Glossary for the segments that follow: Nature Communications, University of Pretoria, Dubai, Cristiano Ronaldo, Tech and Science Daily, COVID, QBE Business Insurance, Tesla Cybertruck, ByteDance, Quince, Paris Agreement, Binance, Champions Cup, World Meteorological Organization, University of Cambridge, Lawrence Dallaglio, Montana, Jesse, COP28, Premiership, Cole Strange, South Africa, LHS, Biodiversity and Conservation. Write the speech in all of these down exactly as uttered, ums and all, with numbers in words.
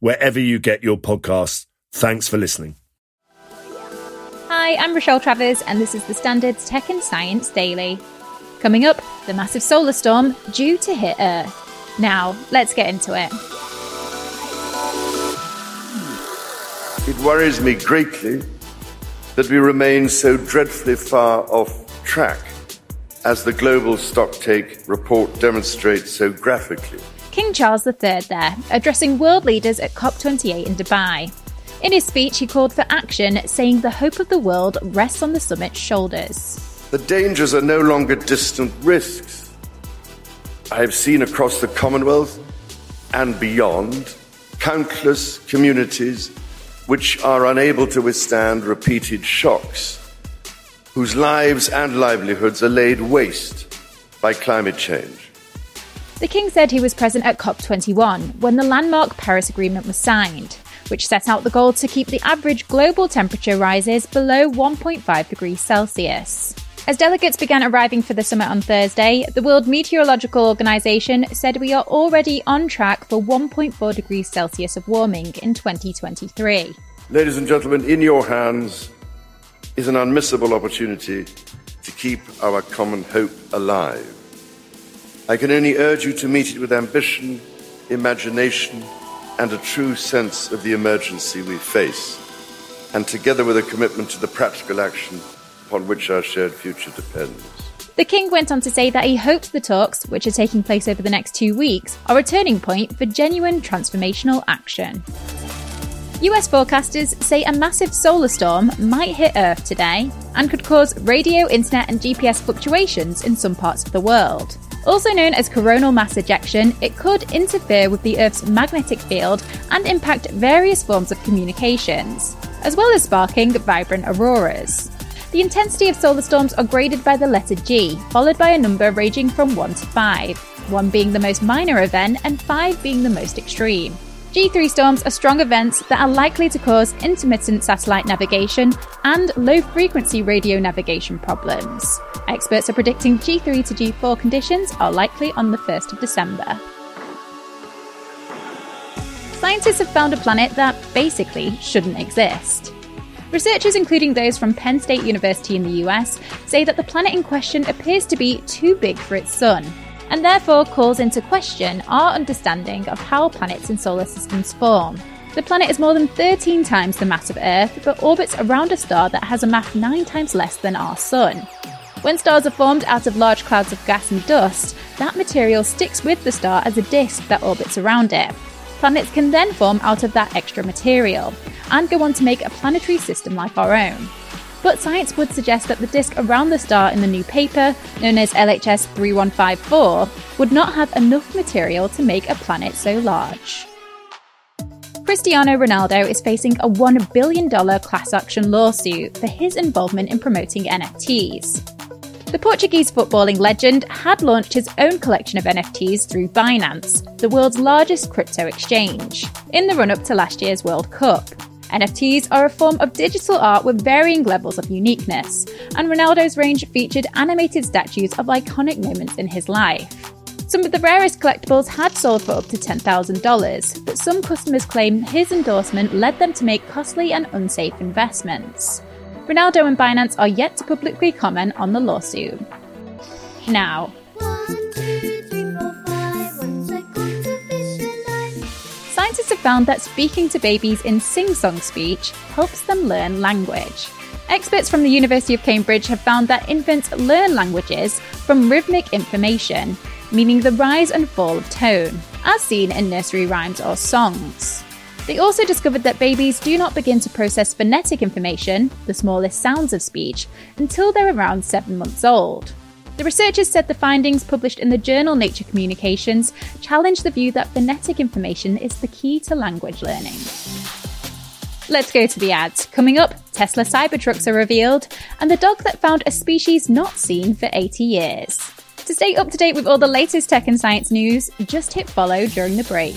wherever you get your podcasts. Thanks for listening. Hi, I'm Rochelle Travers, and this is The Standard's Tech and Science Daily. Coming up, the massive solar storm due to hit Earth. Now, let's get into it. It worries me greatly that we remain so dreadfully far off track, as the Global Stocktake report demonstrates so graphically. King Charles the Third there, addressing world leaders at COP twenty-eight in Dubai. In his speech, he called for action, saying the hope of the world rests on the summit's shoulders. The dangers are no longer distant risks. I have seen across the Commonwealth and beyond countless communities which are unable to withstand repeated shocks, whose lives and livelihoods are laid waste by climate change. The King said he was present at COP twenty-one when the landmark Paris Agreement was signed, which set out the goal to keep the average global temperature rises below one point five degrees Celsius. As delegates began arriving for the summit on Thursday, the World Meteorological Organization said we are already on track for one point four degrees Celsius of warming in twenty twenty-three. Ladies and gentlemen, in your hands is an unmissable opportunity to keep our common hope alive. I can only urge you to meet it with ambition, imagination, and a true sense of the emergency we face, and together with a commitment to the practical action upon which our shared future depends. The King went on to say that he hopes the talks, which are taking place over the next two weeks, are a turning point for genuine transformational action. U S forecasters say a massive solar storm might hit Earth today and could cause radio, internet, and G P S fluctuations in some parts of the world. Also known as coronal mass ejection, it could interfere with the Earth's magnetic field and impact various forms of communications, as well as sparking vibrant auroras. The intensity of solar storms are graded by the letter G, followed by a number ranging from one to five, one being the most minor event and five being the most extreme. G three storms are strong events that are likely to cause intermittent satellite navigation and low-frequency radio navigation problems. Experts are predicting G three to G four conditions are likely on the first of December. Scientists have found a planet that basically shouldn't exist. Researchers, including those from Penn State University in the U S, say that the planet in question appears to be too big for its sun, and therefore calls into question our understanding of how planets and solar systems form. The planet is more than thirteen times the mass of Earth, but orbits around a star that has a mass nine times less than our Sun. When stars are formed out of large clouds of gas and dust, that material sticks with the star as a disk that orbits around it. Planets can then form out of that extra material, and go on to make a planetary system like our own. But science would suggest that the disk around the star in the new paper, known as L H S thirty-one fifty-four, would not have enough material to make a planet so large. Cristiano Ronaldo is facing a one billion dollars class action lawsuit for his involvement in promoting N F Ts. The Portuguese footballing legend had launched his own collection of N F Ts through Binance, the world's largest crypto exchange, in the run-up to last year's World Cup. N F Ts are a form of digital art with varying levels of uniqueness, and Ronaldo's range featured animated statues of iconic moments in his life. Some of the rarest collectibles had sold for up to ten thousand dollars, but some customers claim his endorsement led them to make costly and unsafe investments. Ronaldo and Binance are yet to publicly comment on the lawsuit. Now, scientists have found that speaking to babies in sing-song speech helps them learn language. Experts from the University of Cambridge have found that infants learn languages from rhythmic information, meaning the rise and fall of tone, as seen in nursery rhymes or songs. They also discovered that babies do not begin to process phonetic information, the smallest sounds of speech, until they're around seven months old. The researchers said the findings published in the journal Nature Communications challenge the view that phonetic information is the key to language learning. Let's go to the ads. Coming up, Tesla Cybertrucks are revealed, and the dog that found a species not seen for eighty years. To stay up to date with all the latest tech and science news, just hit follow during the break.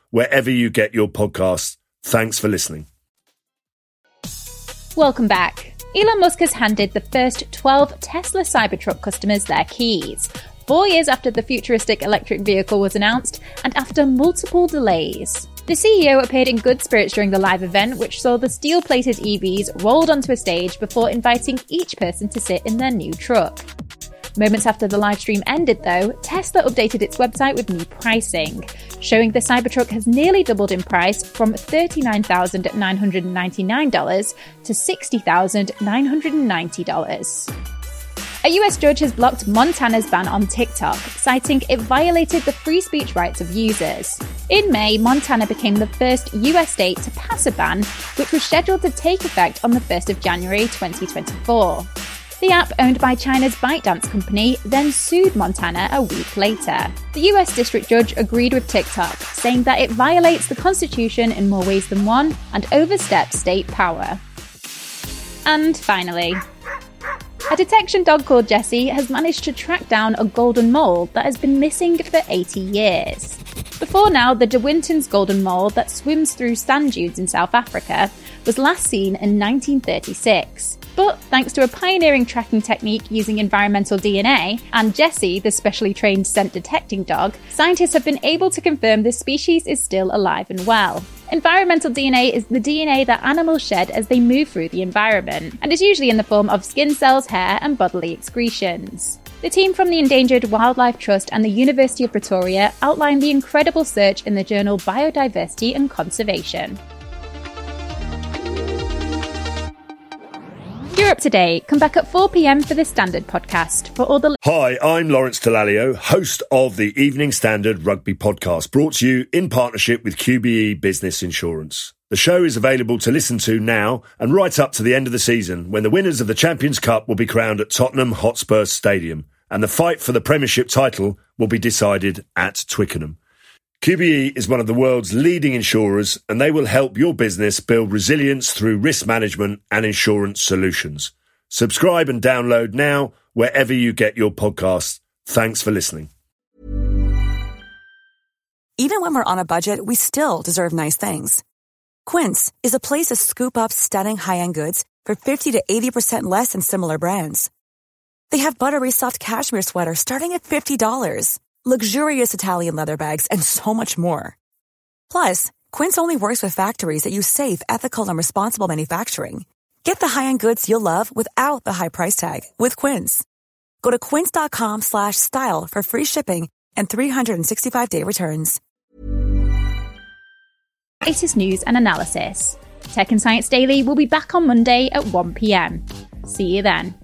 wherever you get your podcasts. Thanks for listening. Welcome back. Elon Musk has handed the first twelve Tesla Cybertruck customers their keys, four years after the futuristic electric vehicle was announced and after multiple delays. The C E O appeared in good spirits during the live event, which saw the steel-plated E Vs rolled onto a stage before inviting each person to sit in their new truck. Moments after the live stream ended, though, Tesla updated its website with new pricing, showing the Cybertruck has nearly doubled in price from thirty-nine thousand nine hundred ninety-nine dollars to sixty thousand nine hundred ninety dollars. A U S judge has blocked Montana's ban on TikTok, citing it violated the free speech rights of users. In May, Montana became the first U S state to pass a ban, which was scheduled to take effect on the first of January twenty twenty-four. The app, owned by China's ByteDance company, then sued Montana a week later. The U S district judge agreed with TikTok, saying that it violates the Constitution in more ways than one and oversteps state power. And finally, a detection dog called Jesse has managed to track down a golden mole that has been missing for eighty years. Before now, the De Winton's golden mole that swims through sand dunes in South Africa was last seen in nineteen thirty-six. But thanks to a pioneering tracking technique using environmental D N A and Jesse, the specially trained scent detecting dog, scientists have been able to confirm this species is still alive and well. Environmental D N A is the D N A that animals shed as they move through the environment, and is usually in the form of skin cells, hair, and bodily excretions. The team from the Endangered Wildlife Trust and the University of Pretoria outlined the incredible search in the journal Biodiversity and Conservation. You're up to date. Come back at four p.m. for the Standard podcast. For all the Hi, I'm Lawrence Dallaglio, host of the Evening Standard Rugby Podcast, brought to you in partnership with Q B E Business Insurance. The show is available to listen to now and right up to the end of the season, when the winners of the Champions Cup will be crowned at Tottenham Hotspur Stadium and the fight for the Premiership title will be decided at Twickenham. Q B E is one of the world's leading insurers, and they will help your business build resilience through risk management and insurance solutions. Subscribe and download now wherever you get your podcasts. Thanks for listening. Even when we're on a budget, we still deserve nice things. Quince is a place to scoop up stunning high-end goods for fifty to eighty percent less than similar brands. They have buttery soft cashmere sweaters starting at fifty dollars. Luxurious Italian leather bags, and so much more. Plus, Quince only works with factories that use safe, ethical, and responsible manufacturing. Get the high-end goods you'll love without the high price tag with Quince. Go to quince.com slash style for free shipping and three hundred sixty-five day returns. Latest news and analysis. Tech and Science Daily will be back on Monday at one p.m. See you then.